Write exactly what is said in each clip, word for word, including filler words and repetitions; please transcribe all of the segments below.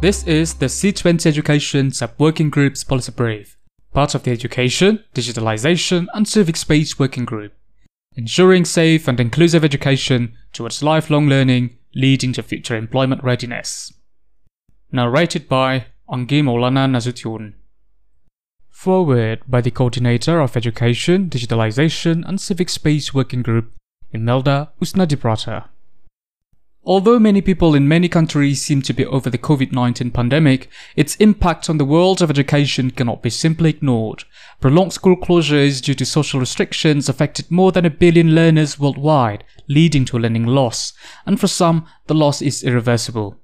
This is the C twenty Education Sub-Working Group's Policy Brief, part of the Education, Digitalization and Civic Space Working Group, ensuring safe and inclusive education towards lifelong learning leading to future employment readiness. Narrated by Angim Olana Nazutyun. Foreword by the Coordinator of Education, Digitalization and Civic Space Working Group, Imelda Usnadiprata. Although many people in many countries seem to be over the COVID nineteen pandemic, its impact on the world of education cannot be simply ignored. Prolonged school closures due to social restrictions affected more than a billion learners worldwide, leading to a learning loss, and for some, the loss is irreversible.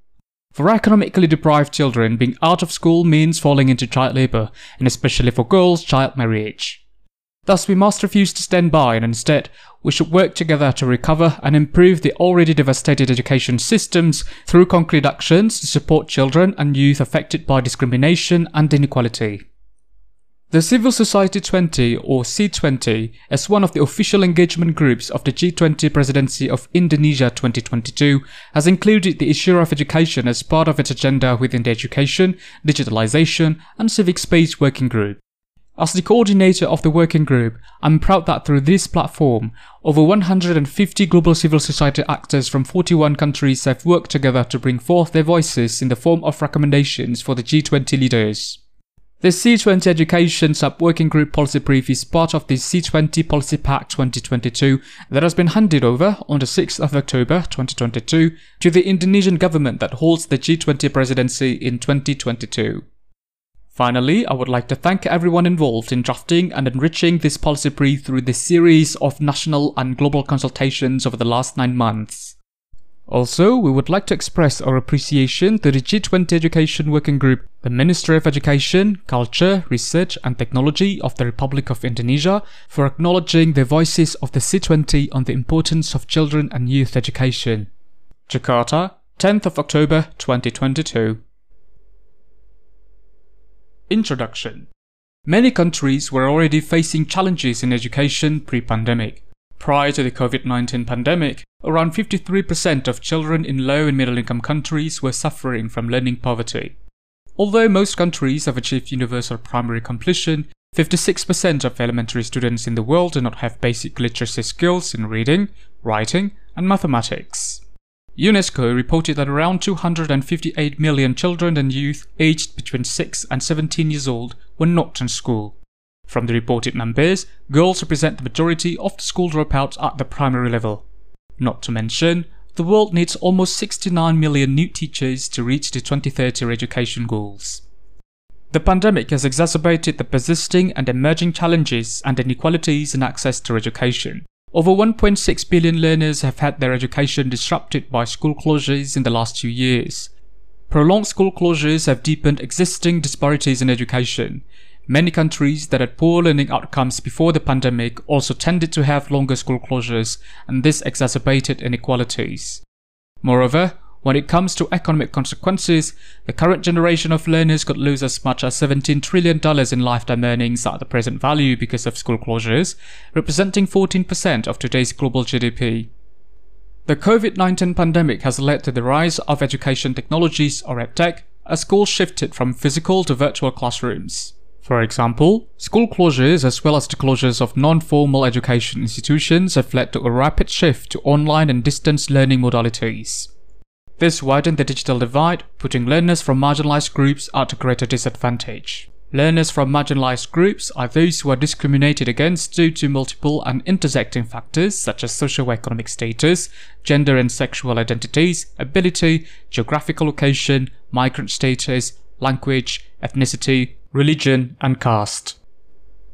For economically deprived children, being out of school means falling into child labour, and especially for girls, child marriage. Thus, we must refuse to stand by, and instead, we should work together to recover and improve the already devastated education systems through concrete actions to support children and youth affected by discrimination and inequality. The Civil Society twenty, or C twenty, as one of the official engagement groups of the G twenty Presidency of Indonesia twenty twenty-two, has included the issue of education as part of its agenda within the Education, Digitalization, and Civic Space Working Group. As the coordinator of the working group, I'm proud that through this platform, over one hundred fifty global civil society actors from forty-one countries have worked together to bring forth their voices in the form of recommendations for the G twenty leaders. The C twenty Education Sub-Working Group Policy Brief is part of the C twenty Policy Pack twenty twenty-two that has been handed over on the sixth of October twenty twenty-two to the Indonesian government that holds the G twenty presidency in twenty twenty-two. Finally, I would like to thank everyone involved in drafting and enriching this policy brief through the series of national and global consultations over the last nine months. Also, we would like to express our appreciation to the G twenty Education Working Group, the Ministry of Education, Culture, Research and Technology of the Republic of Indonesia for acknowledging the voices of the C twenty on the importance of children and youth education. Jakarta, tenth of October twenty twenty-two. Introduction. Many countries were already facing challenges in education pre-pandemic. Prior to the COVID nineteen pandemic, around fifty-three percent of children in low- and middle-income countries were suffering from learning poverty. Although most countries have achieved universal primary completion, fifty-six percent of elementary students in the world do not have basic literacy skills in reading, writing, and mathematics. UNESCO reported that around two hundred fifty-eight million children and youth aged between six and seventeen years old were not in school. From the reported numbers, girls represent the majority of the school dropouts at the primary level. Not to mention, the world needs almost sixty-nine million new teachers to reach the twenty thirty education goals. The pandemic has exacerbated the persisting and emerging challenges and inequalities in access to education. Over one point six billion learners have had their education disrupted by school closures in the last two years. Prolonged school closures have deepened existing disparities in education. Many countries that had poor learning outcomes before the pandemic also tended to have longer school closures, and this exacerbated inequalities. Moreover, when it comes to economic consequences, the current generation of learners could lose as much as seventeen trillion dollars in lifetime earnings at the present value because of school closures, representing fourteen percent of today's global G D P. The COVID nineteen pandemic has led to the rise of education technologies, or edtech, as schools shifted from physical to virtual classrooms. For example, school closures as well as the closures of non-formal education institutions have led to a rapid shift to online and distance learning modalities. This widened the digital divide, putting learners from marginalized groups at a greater disadvantage. Learners from marginalized groups are those who are discriminated against due to multiple and intersecting factors such as socioeconomic status, gender and sexual identities, ability, geographical location, migrant status, language, ethnicity, religion, and caste.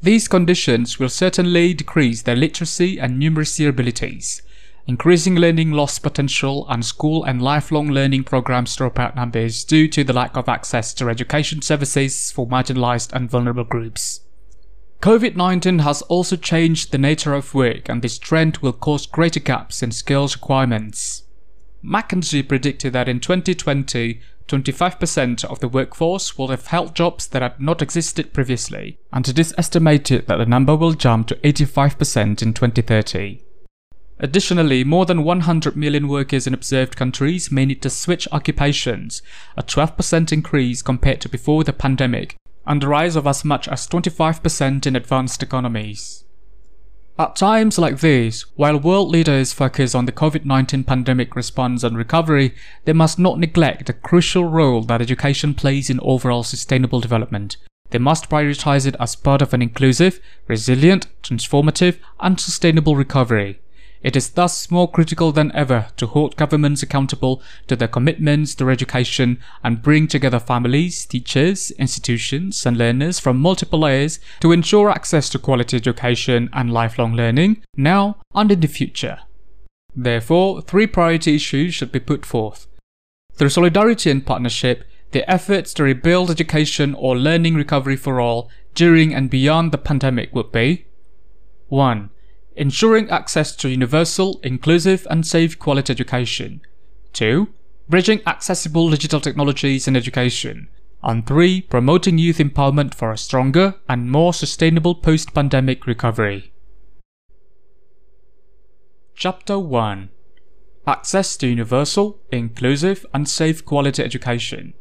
These conditions will certainly decrease their literacy and numeracy abilities, increasing learning loss potential and school and lifelong learning programs dropout numbers due to the lack of access to education services for marginalized and vulnerable groups. COVID nineteen has also changed the nature of work, and this trend will cause greater gaps in skills requirements. McKinsey predicted that in twenty twenty, twenty-five percent of the workforce will have held jobs that had not existed previously, and it is estimated that the number will jump to eighty-five percent in twenty thirty. Additionally, more than one hundred million workers in observed countries may need to switch occupations, a twelve percent increase compared to before the pandemic, and a rise of as much as twenty-five percent in advanced economies. At times like this, while world leaders focus on the COVID nineteen pandemic response and recovery, they must not neglect the crucial role that education plays in overall sustainable development. They must prioritize it as part of an inclusive, resilient, transformative, and sustainable recovery. It is thus more critical than ever to hold governments accountable to their commitments to education and bring together families, teachers, institutions, and learners from multiple layers to ensure access to quality education and lifelong learning, now and in the future. Therefore, three priority issues should be put forth. Through solidarity and partnership, the efforts to rebuild education or learning recovery for all during and beyond the pandemic would be: one. Ensuring access to universal, inclusive, and safe quality education. two. Bridging accessible digital technologies in education. And three. Promoting youth empowerment for a stronger and more sustainable post-pandemic recovery. Chapter one. Access to universal, inclusive, and safe quality education.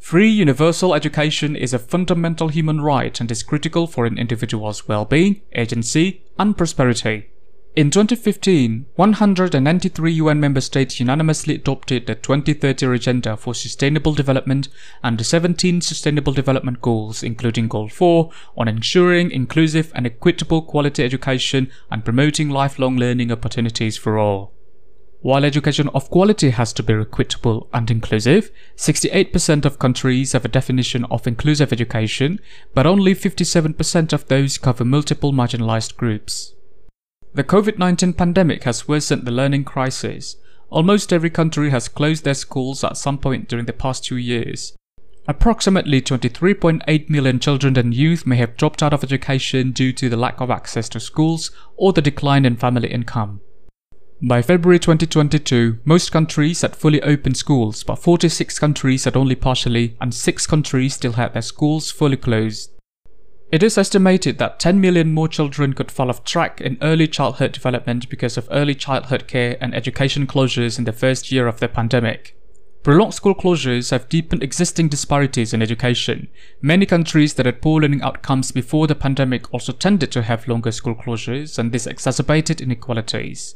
Free universal education is a fundamental human right and is critical for an individual's well-being, agency, and prosperity. In twenty fifteen, one hundred ninety-three U N member states unanimously adopted the twenty thirty Agenda for Sustainable Development and the seventeen Sustainable Development Goals, including Goal four, on ensuring inclusive and equitable quality education and promoting lifelong learning opportunities for all. While education of quality has to be equitable and inclusive, sixty-eight percent of countries have a definition of inclusive education, but only fifty-seven percent of those cover multiple marginalized groups. The COVID nineteen pandemic has worsened the learning crisis. Almost every country has closed their schools at some point during the past two years. Approximately twenty-three point eight million children and youth may have dropped out of education due to the lack of access to schools or the decline in family income. By February twenty twenty-two, most countries had fully opened schools, but forty-six countries had only partially, and six countries still had their schools fully closed. It is estimated that ten million more children could fall off track in early childhood development because of early childhood care and education closures in the first year of the pandemic. Prolonged school closures have deepened existing disparities in education. Many countries that had poor learning outcomes before the pandemic also tended to have longer school closures, and this exacerbated inequalities.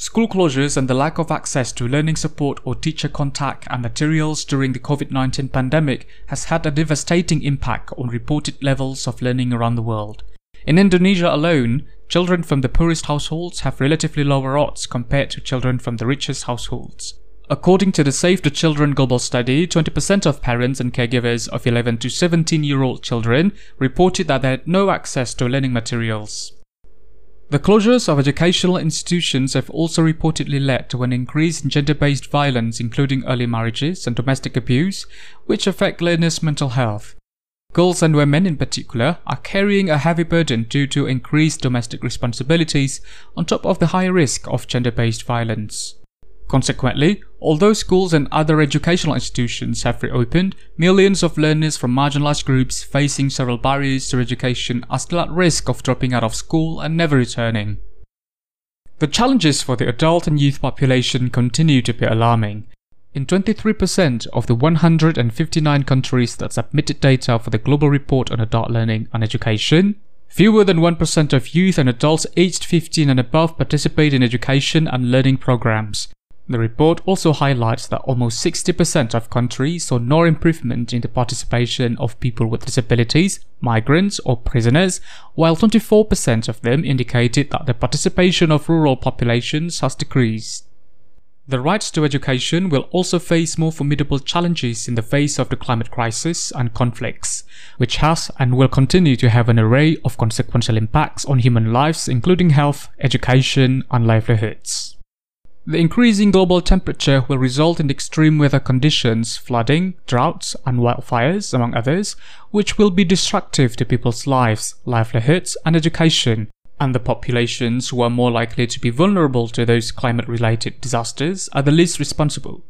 School closures and the lack of access to learning support or teacher contact and materials during the COVID nineteen pandemic has had a devastating impact on reported levels of learning around the world. In Indonesia alone, children from the poorest households have relatively lower odds compared to children from the richest households. According to the Save the Children Global Study, twenty percent of parents and caregivers of eleven to seventeen-year-old children reported that they had no access to learning materials. The closures of educational institutions have also reportedly led to an increase in gender-based violence, including early marriages and domestic abuse, which affect learners' mental health. Girls and women in particular are carrying a heavy burden due to increased domestic responsibilities on top of the high risk of gender-based violence. Consequently, although schools and other educational institutions have reopened, millions of learners from marginalized groups facing several barriers to education are still at risk of dropping out of school and never returning. The challenges for the adult and youth population continue to be alarming. In twenty-three percent of the one hundred fifty-nine countries that submitted data for the Global Report on Adult Learning and Education, fewer than one percent of youth and adults aged fifteen and above participate in education and learning programs. The report also highlights that almost sixty percent of countries saw no improvement in the participation of people with disabilities, migrants, or prisoners, while twenty-four percent of them indicated that the participation of rural populations has decreased. The rights to education will also face more formidable challenges in the face of the climate crisis and conflicts, which has and will continue to have an array of consequential impacts on human lives, including health, education, and livelihoods. The increasing global temperature will result in extreme weather conditions, flooding, droughts, and wildfires, among others, which will be destructive to people's lives, livelihoods, and education, and the populations who are more likely to be vulnerable to those climate-related disasters are the least responsible.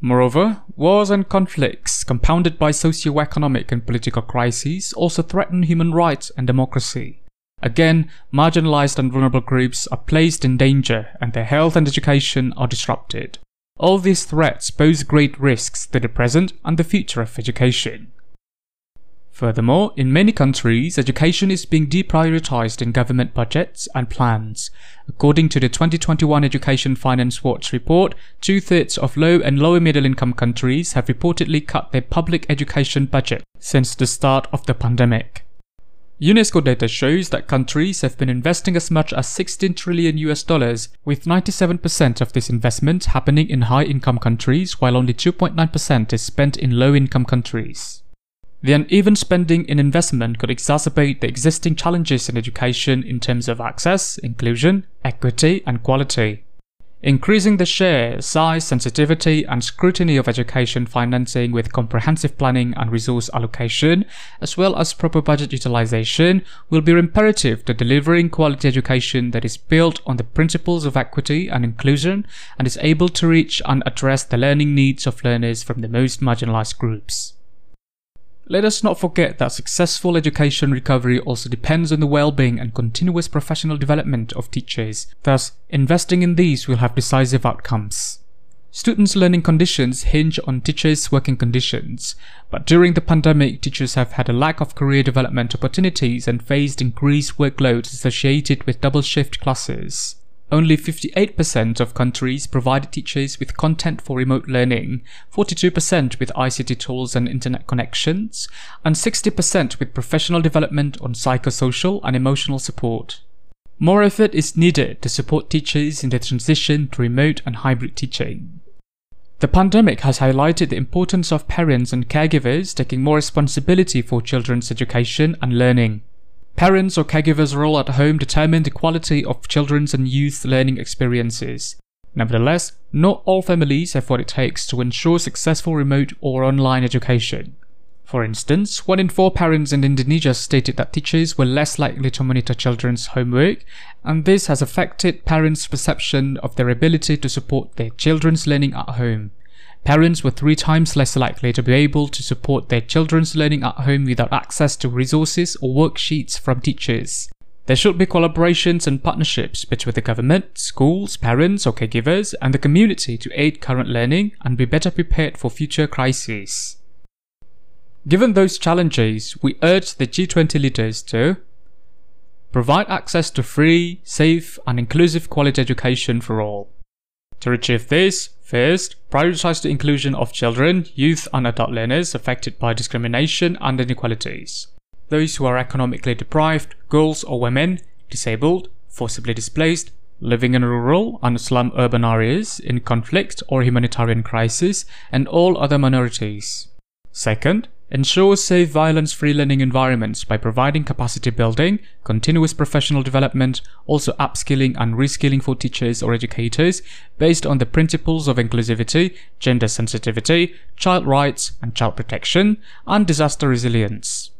Moreover, wars and conflicts, compounded by socio-economic and political crises, also threaten human rights and democracy. Again, marginalized and vulnerable groups are placed in danger and their health and education are disrupted. All these threats pose great risks to the present and the future of education. Furthermore, in many countries, education is being deprioritized in government budgets and plans. According to the twenty twenty-one Education Finance Watch report, two-thirds of low and lower-middle income countries have reportedly cut their public education budget since the start of the pandemic. UNESCO data shows that countries have been investing as much as sixteen trillion U S dollars, with ninety-seven percent of this investment happening in high-income countries, while only two point nine percent is spent in low-income countries. The uneven spending in investment could exacerbate the existing challenges in education in terms of access, inclusion, equity, and quality. Increasing the share, size, sensitivity, and scrutiny of education financing with comprehensive planning and resource allocation, as well as proper budget utilization, will be imperative to delivering quality education that is built on the principles of equity and inclusion and is able to reach and address the learning needs of learners from the most marginalized groups. Let us not forget that successful education recovery also depends on the well-being and continuous professional development of teachers. Thus, investing in these will have decisive outcomes. Students' learning conditions hinge on teachers' working conditions, but during the pandemic, teachers have had a lack of career development opportunities and faced increased workloads associated with double-shift classes. Only fifty-eight percent of countries provided teachers with content for remote learning, forty-two percent with I C T tools and internet connections, and sixty percent with professional development on psychosocial and emotional support. More effort is needed to support teachers in their transition to remote and hybrid teaching. The pandemic has highlighted the importance of parents and caregivers taking more responsibility for children's education and learning. Parents or caregivers' role at home determine the quality of children's and youth's learning experiences. Nevertheless, not all families have what it takes to ensure successful remote or online education. For instance, one in four parents in Indonesia stated that teachers were less likely to monitor children's homework, and this has affected parents' perception of their ability to support their children's learning at home. Parents were three times less likely to be able to support their children's learning at home without access to resources or worksheets from teachers. There should be collaborations and partnerships between the government, schools, parents or caregivers, and the community to aid current learning and be better prepared for future crises. Given those challenges, we urge the G twenty leaders to provide access to free, safe, and inclusive quality education for all. To achieve this, first, prioritize the inclusion of children, youth and adult learners affected by discrimination and inequalities. Those who are economically deprived, girls or women, disabled, forcibly displaced, living in rural and slum urban areas, in conflict or humanitarian crisis, and all other minorities. Second, ensure safe, violence-free learning environments by providing capacity building, continuous professional development, also upskilling and reskilling for teachers or educators based on the principles of inclusivity, gender sensitivity, child rights and child protection, and disaster resilience.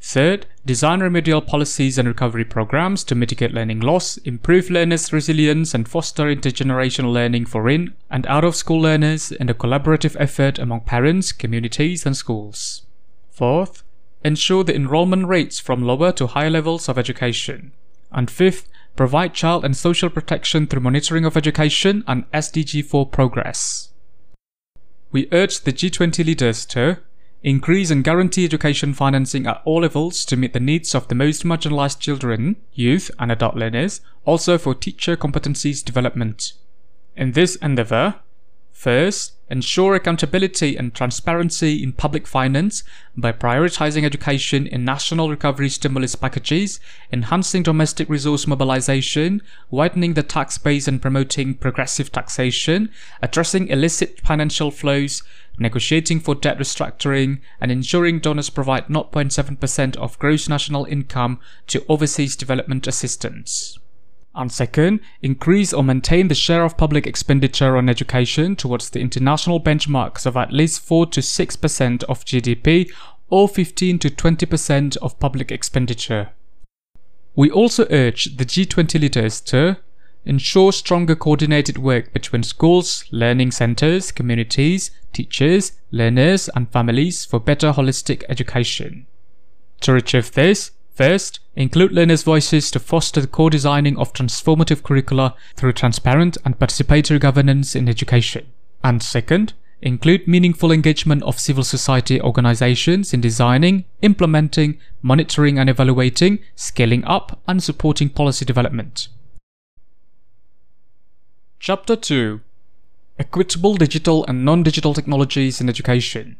Third, design remedial policies and recovery programs to mitigate learning loss, improve learners' resilience, and foster intergenerational learning for in and out-of-school learners in a collaborative effort among parents, communities, and schools. Fourth, ensure the enrollment rates from lower to higher levels of education. And fifth, provide child and social protection through monitoring of education and S D G four progress. We urge the G twenty leaders to increase and guarantee education financing at all levels to meet the needs of the most marginalized children, youth, and adult learners, also for teacher competencies development. In this endeavor, first, ensure accountability and transparency in public finance by prioritizing education in national recovery stimulus packages, enhancing domestic resource mobilization, widening the tax base and promoting progressive taxation, addressing illicit financial flows, negotiating for debt restructuring, and ensuring donors provide zero point seven percent of gross national income to overseas development assistance. And second, increase or maintain the share of public expenditure on education towards the international benchmarks of at least four to six percent of G D P or fifteen to twenty percent of public expenditure. We also urge the G twenty leaders to ensure stronger coordinated work between schools, learning centers, communities, teachers, learners, and families for better holistic education. To achieve this, First, include learners' voices to foster the co-designing of transformative curricula through transparent and participatory governance in education. And second, include meaningful engagement of civil society organizations in designing, implementing, monitoring and evaluating, scaling up and supporting policy development. Chapter two. Equitable Digital and Non-Digital Technologies in Education.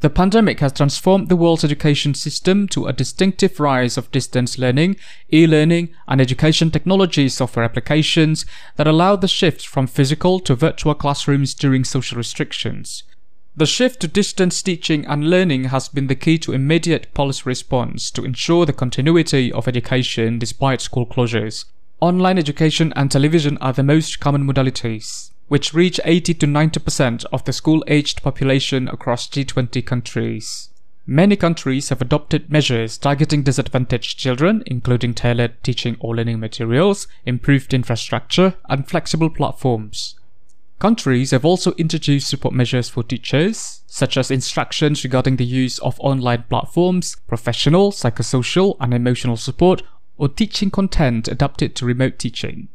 The pandemic has transformed the world's education system to a distinctive rise of distance learning, e-learning, and education technology software applications that allow the shift from physical to virtual classrooms during social restrictions. The shift to distance teaching and learning has been the key to immediate policy response to ensure the continuity of education despite school closures. Online education and television are the most common modalities, which reach eighty to ninety percent of the school-aged population across G twenty countries. Many countries have adopted measures targeting disadvantaged children, including tailored teaching or learning materials, improved infrastructure, and flexible platforms. Countries have also introduced support measures for teachers, such as instructions regarding the use of online platforms, professional, psychosocial, and emotional support, or teaching content adapted to remote teaching.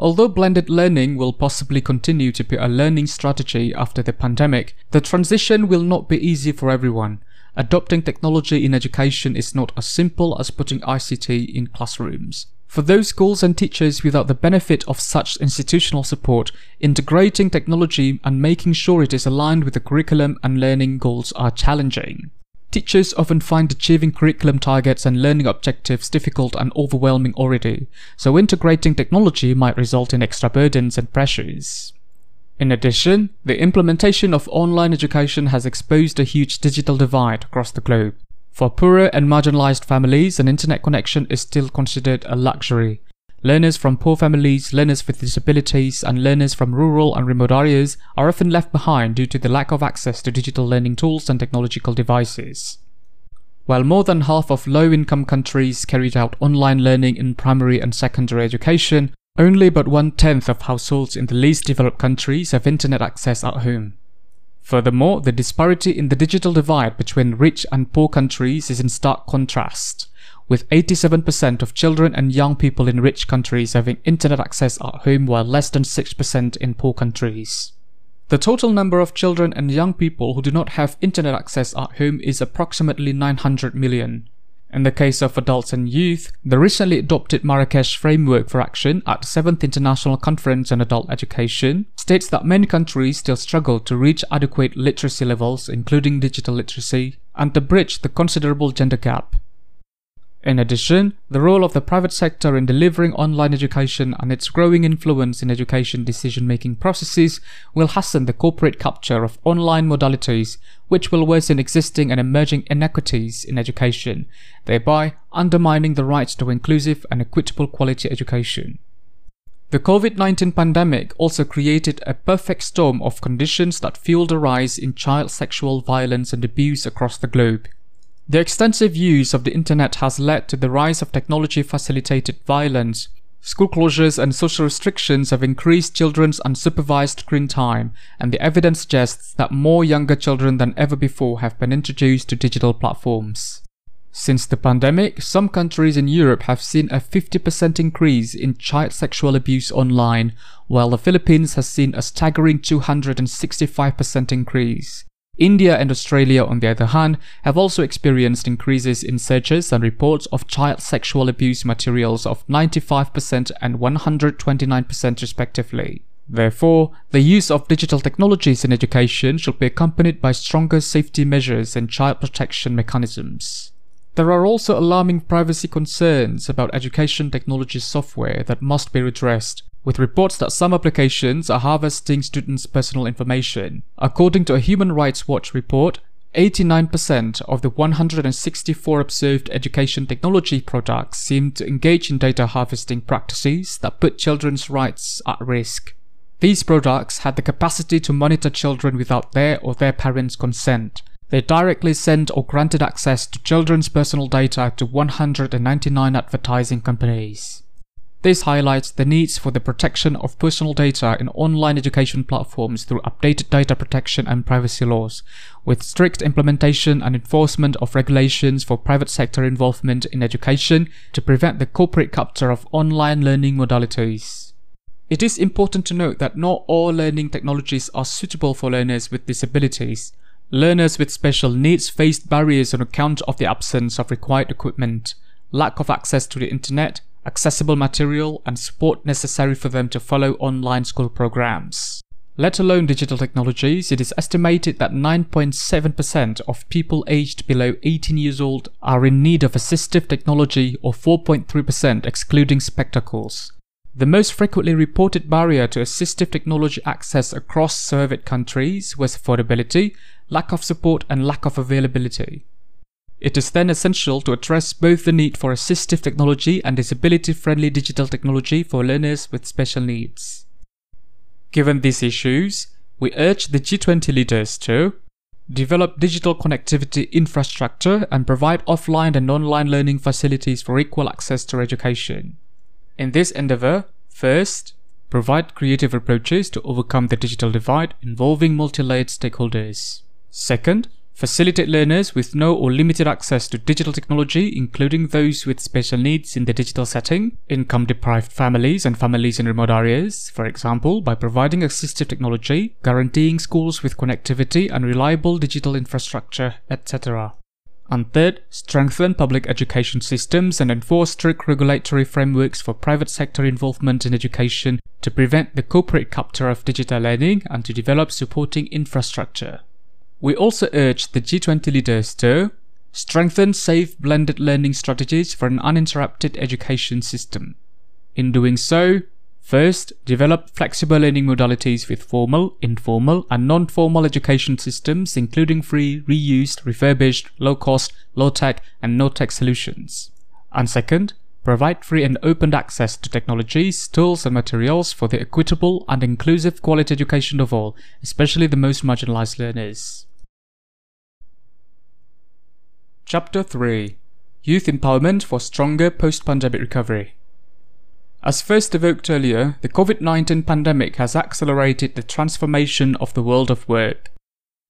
Although blended learning will possibly continue to be a learning strategy after the pandemic, the transition will not be easy for everyone. Adopting technology in education is not as simple as putting I C T in classrooms. For those schools and teachers without the benefit of such institutional support, integrating technology and making sure it is aligned with the curriculum and learning goals are challenging. Teachers often find achieving curriculum targets and learning objectives difficult and overwhelming already, so integrating technology might result in extra burdens and pressures. In addition, the implementation of online education has exposed a huge digital divide across the globe. For poorer and marginalized families, an internet connection is still considered a luxury. Learners from poor families, learners with disabilities, and learners from rural and remote areas are often left behind due to the lack of access to digital learning tools and technological devices. While more than half of low-income countries carried out online learning in primary and secondary education, only about one-tenth of households in the least developed countries have internet access at home. Furthermore, the disparity in the digital divide between rich and poor countries is in stark contrast, with eighty-seven percent of children and young people in rich countries having internet access at home while less than six percent in poor countries. The total number of children and young people who do not have internet access at home is approximately nine hundred million. In the case of adults and youth, the recently adopted Marrakesh Framework for Action at the seventh International Conference on Adult Education states that many countries still struggle to reach adequate literacy levels, including digital literacy, and to bridge the considerable gender gap. In addition, the role of the private sector in delivering online education and its growing influence in education decision-making processes will hasten the corporate capture of online modalities, which will worsen existing and emerging inequities in education, thereby undermining the right to inclusive and equitable quality education. The COVID nineteen pandemic also created a perfect storm of conditions that fueled a rise in child sexual violence and abuse across the globe. The extensive use of the internet has led to the rise of technology-facilitated violence. School closures and social restrictions have increased children's unsupervised screen time, and the evidence suggests that more younger children than ever before have been introduced to digital platforms. Since the pandemic, some countries in Europe have seen a fifty percent increase in child sexual abuse online, while the Philippines has seen a staggering two hundred sixty-five percent increase. India and Australia, on the other hand, have also experienced increases in searches and reports of child sexual abuse materials of ninety-five percent and one hundred twenty-nine percent respectively. Therefore, the use of digital technologies in education should be accompanied by stronger safety measures and child protection mechanisms. There are also alarming privacy concerns about education technology software that must be redressed, with reports that some applications are harvesting students' personal information. According to a Human Rights Watch report, eighty-nine percent of the one hundred sixty-four observed education technology products seem to engage in data harvesting practices that put children's rights at risk. These products had the capacity to monitor children without their or their parents' consent. They directly sent or granted access to children's personal data to one hundred ninety-nine advertising companies. This highlights the needs for the protection of personal data in online education platforms through updated data protection and privacy laws, with strict implementation and enforcement of regulations for private sector involvement in education to prevent the corporate capture of online learning modalities. It is important to note that not all learning technologies are suitable for learners with disabilities. Learners with special needs faced barriers on account of the absence of required equipment, lack of access to the internet, accessible material and support necessary for them to follow online school programs. Let alone digital technologies, it is estimated that nine point seven percent of people aged below eighteen years old are in need of assistive technology, or four point three percent excluding spectacles. The most frequently reported barrier to assistive technology access across surveyed countries was affordability, lack of support and lack of availability. It is then essential to address both the need for assistive technology and disability-friendly digital technology for learners with special needs. Given these issues, we urge the G twenty leaders to develop digital connectivity infrastructure and provide offline and online learning facilities for equal access to education. In this endeavor, first, provide creative approaches to overcome the digital divide involving multi-layered stakeholders. Second, facilitate learners with no or limited access to digital technology, including those with special needs in the digital setting, income-deprived families and families in remote areas, for example, by providing assistive technology, guaranteeing schools with connectivity and reliable digital infrastructure, et cetera. And third, strengthen public education systems and enforce strict regulatory frameworks for private sector involvement in education to prevent the corporate capture of digital learning and to develop supporting infrastructure. We also urge the G twenty leaders to strengthen safe blended learning strategies for an uninterrupted education system. In doing so, first, develop flexible learning modalities with formal, informal and non-formal education systems, including free, reused, refurbished, low-cost, low-tech and no-tech solutions. And second, provide free and open access to technologies, tools and materials for the equitable and inclusive quality education of all, especially the most marginalized learners. Chapter three. Youth Empowerment for Stronger Post-Pandemic Recovery. As first evoked earlier, the COVID nineteen pandemic has accelerated the transformation of the world of work.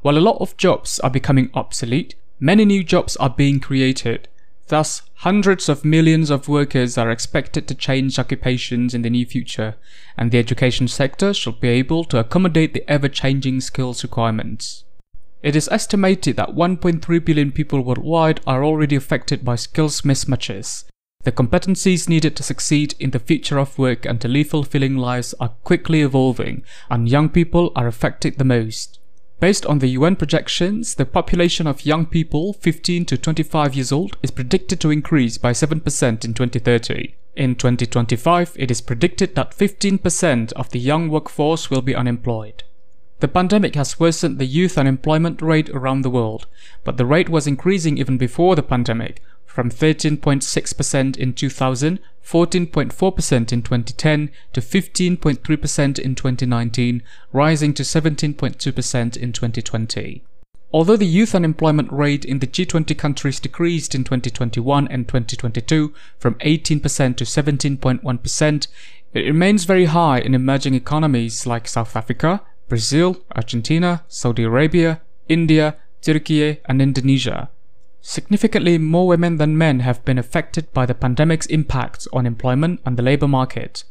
While a lot of jobs are becoming obsolete, many new jobs are being created. Thus, hundreds of millions of workers are expected to change occupations in the near future, and the education sector should be able to accommodate the ever-changing skills requirements. It is estimated that one point three billion people worldwide are already affected by skills mismatches. The competencies needed to succeed in the future of work and to live fulfilling lives are quickly evolving, and young people are affected the most. Based on the U N projections, the population of young people fifteen to twenty-five years old is predicted to increase by seven percent in twenty thirty. In twenty twenty-five, it is predicted that fifteen percent of the young workforce will be unemployed. The pandemic has worsened the youth unemployment rate around the world, but the rate was increasing even before the pandemic, from thirteen point six percent in two thousand, fourteen point four percent in twenty ten to fifteen point three percent in twenty nineteen, rising to seventeen point two percent in twenty twenty. Although the youth unemployment rate in the G twenty countries decreased in twenty twenty-one and twenty twenty-two from eighteen percent to seventeen point one percent, it remains very high in emerging economies like South Africa, Brazil, Argentina, Saudi Arabia, India, Turkey, and Indonesia. Significantly more women than men have been affected by the pandemic's impact on employment and the labour market.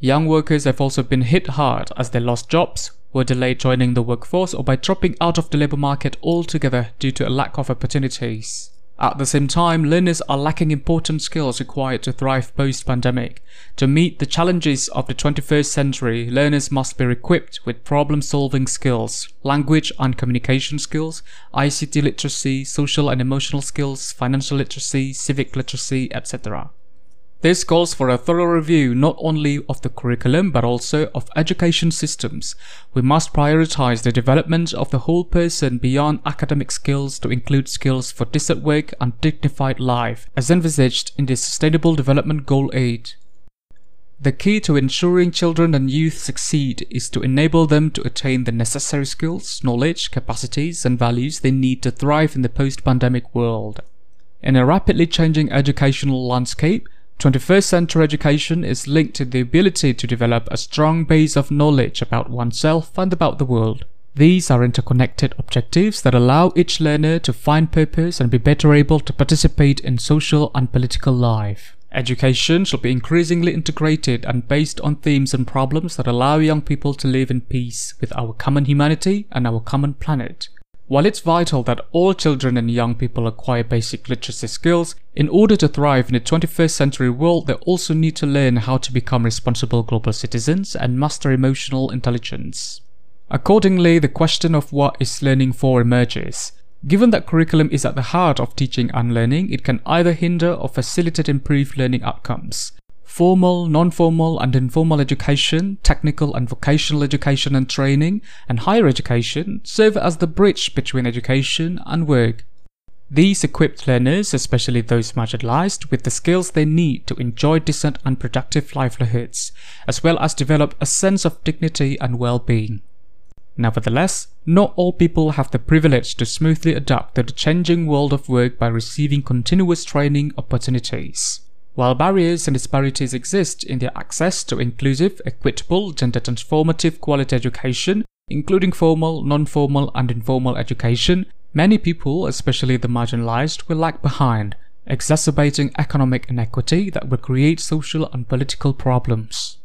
Young workers have also been hit hard as they lost jobs, were delayed joining the workforce or by dropping out of the labour market altogether due to a lack of opportunities. At the same time, learners are lacking important skills required to thrive post-pandemic. To meet the challenges of the twenty-first century, learners must be equipped with problem-solving skills, language and communication skills, I C T literacy, social and emotional skills, financial literacy, civic literacy, et cetera. This calls for a thorough review not only of the curriculum but also of education systems. We must prioritize the development of the whole person beyond academic skills to include skills for decent work and dignified life, as envisaged in the Sustainable Development Goal eight. The key to ensuring children and youth succeed is to enable them to attain the necessary skills, knowledge, capacities, and values they need to thrive in the post-pandemic world. In a rapidly changing educational landscape, twenty-first century education is linked to the ability to develop a strong base of knowledge about oneself and about the world. These are interconnected objectives that allow each learner to find purpose and be better able to participate in social and political life. Education should be increasingly integrated and based on themes and problems that allow young people to live in peace with our common humanity and our common planet. While it's vital that all children and young people acquire basic literacy skills, in order to thrive in the twenty-first century world, they also need to learn how to become responsible global citizens and master emotional intelligence. Accordingly, the question of what is learning for emerges. Given that curriculum is at the heart of teaching and learning, it can either hinder or facilitate improved learning outcomes. Formal, non-formal and informal education, technical and vocational education and training, and higher education serve as the bridge between education and work. These equip learners, especially those marginalized, with the skills they need to enjoy decent and productive livelihoods, as well as develop a sense of dignity and well-being. Nevertheless, not all people have the privilege to smoothly adapt to the changing world of work by receiving continuous training opportunities. While barriers and disparities exist in their access to inclusive, equitable, gender-transformative quality education, including formal, non-formal and informal education, many people, especially the marginalized, will lag behind, exacerbating economic inequity that will create social and political problems.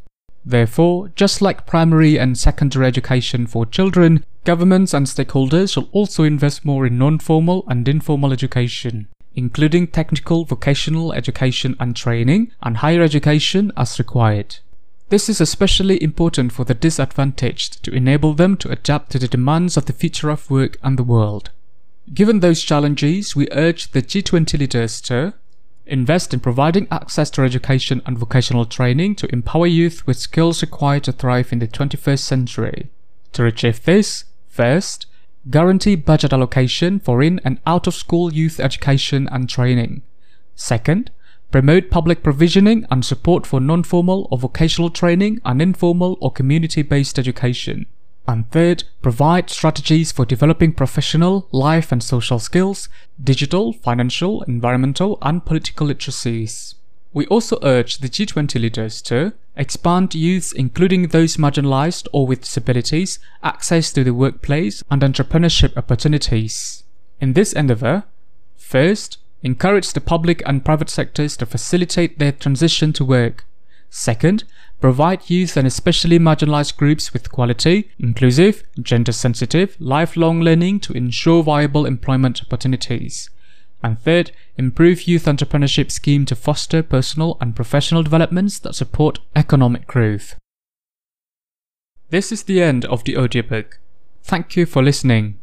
Therefore, just like primary and secondary education for children, governments and stakeholders should also invest more in non-formal and informal education, including technical, vocational education and training, and higher education as required. This is especially important for the disadvantaged to enable them to adapt to the demands of the future of work and the world. Given those challenges, we urge the G twenty leaders to invest in providing access to education and vocational training to empower youth with skills required to thrive in the twenty-first century. To achieve this, first, guarantee budget allocation for in and out of school youth education and training. Second, promote public provisioning and support for non-formal or vocational training and informal or community-based education. And third, provide strategies for developing professional, life and social skills, digital, financial, environmental and political literacies. We also urge the G twenty leaders to expand youths, including those marginalized or with disabilities, access to the workplace and entrepreneurship opportunities. In this endeavor, first, encourage the public and private sectors to facilitate their transition to work. Second, provide youth and especially marginalized groups with quality, inclusive, gender-sensitive, lifelong learning to ensure viable employment opportunities. And third, improve youth entrepreneurship scheme to foster personal and professional developments that support economic growth. This is the end of the audiobook. Thank you for listening.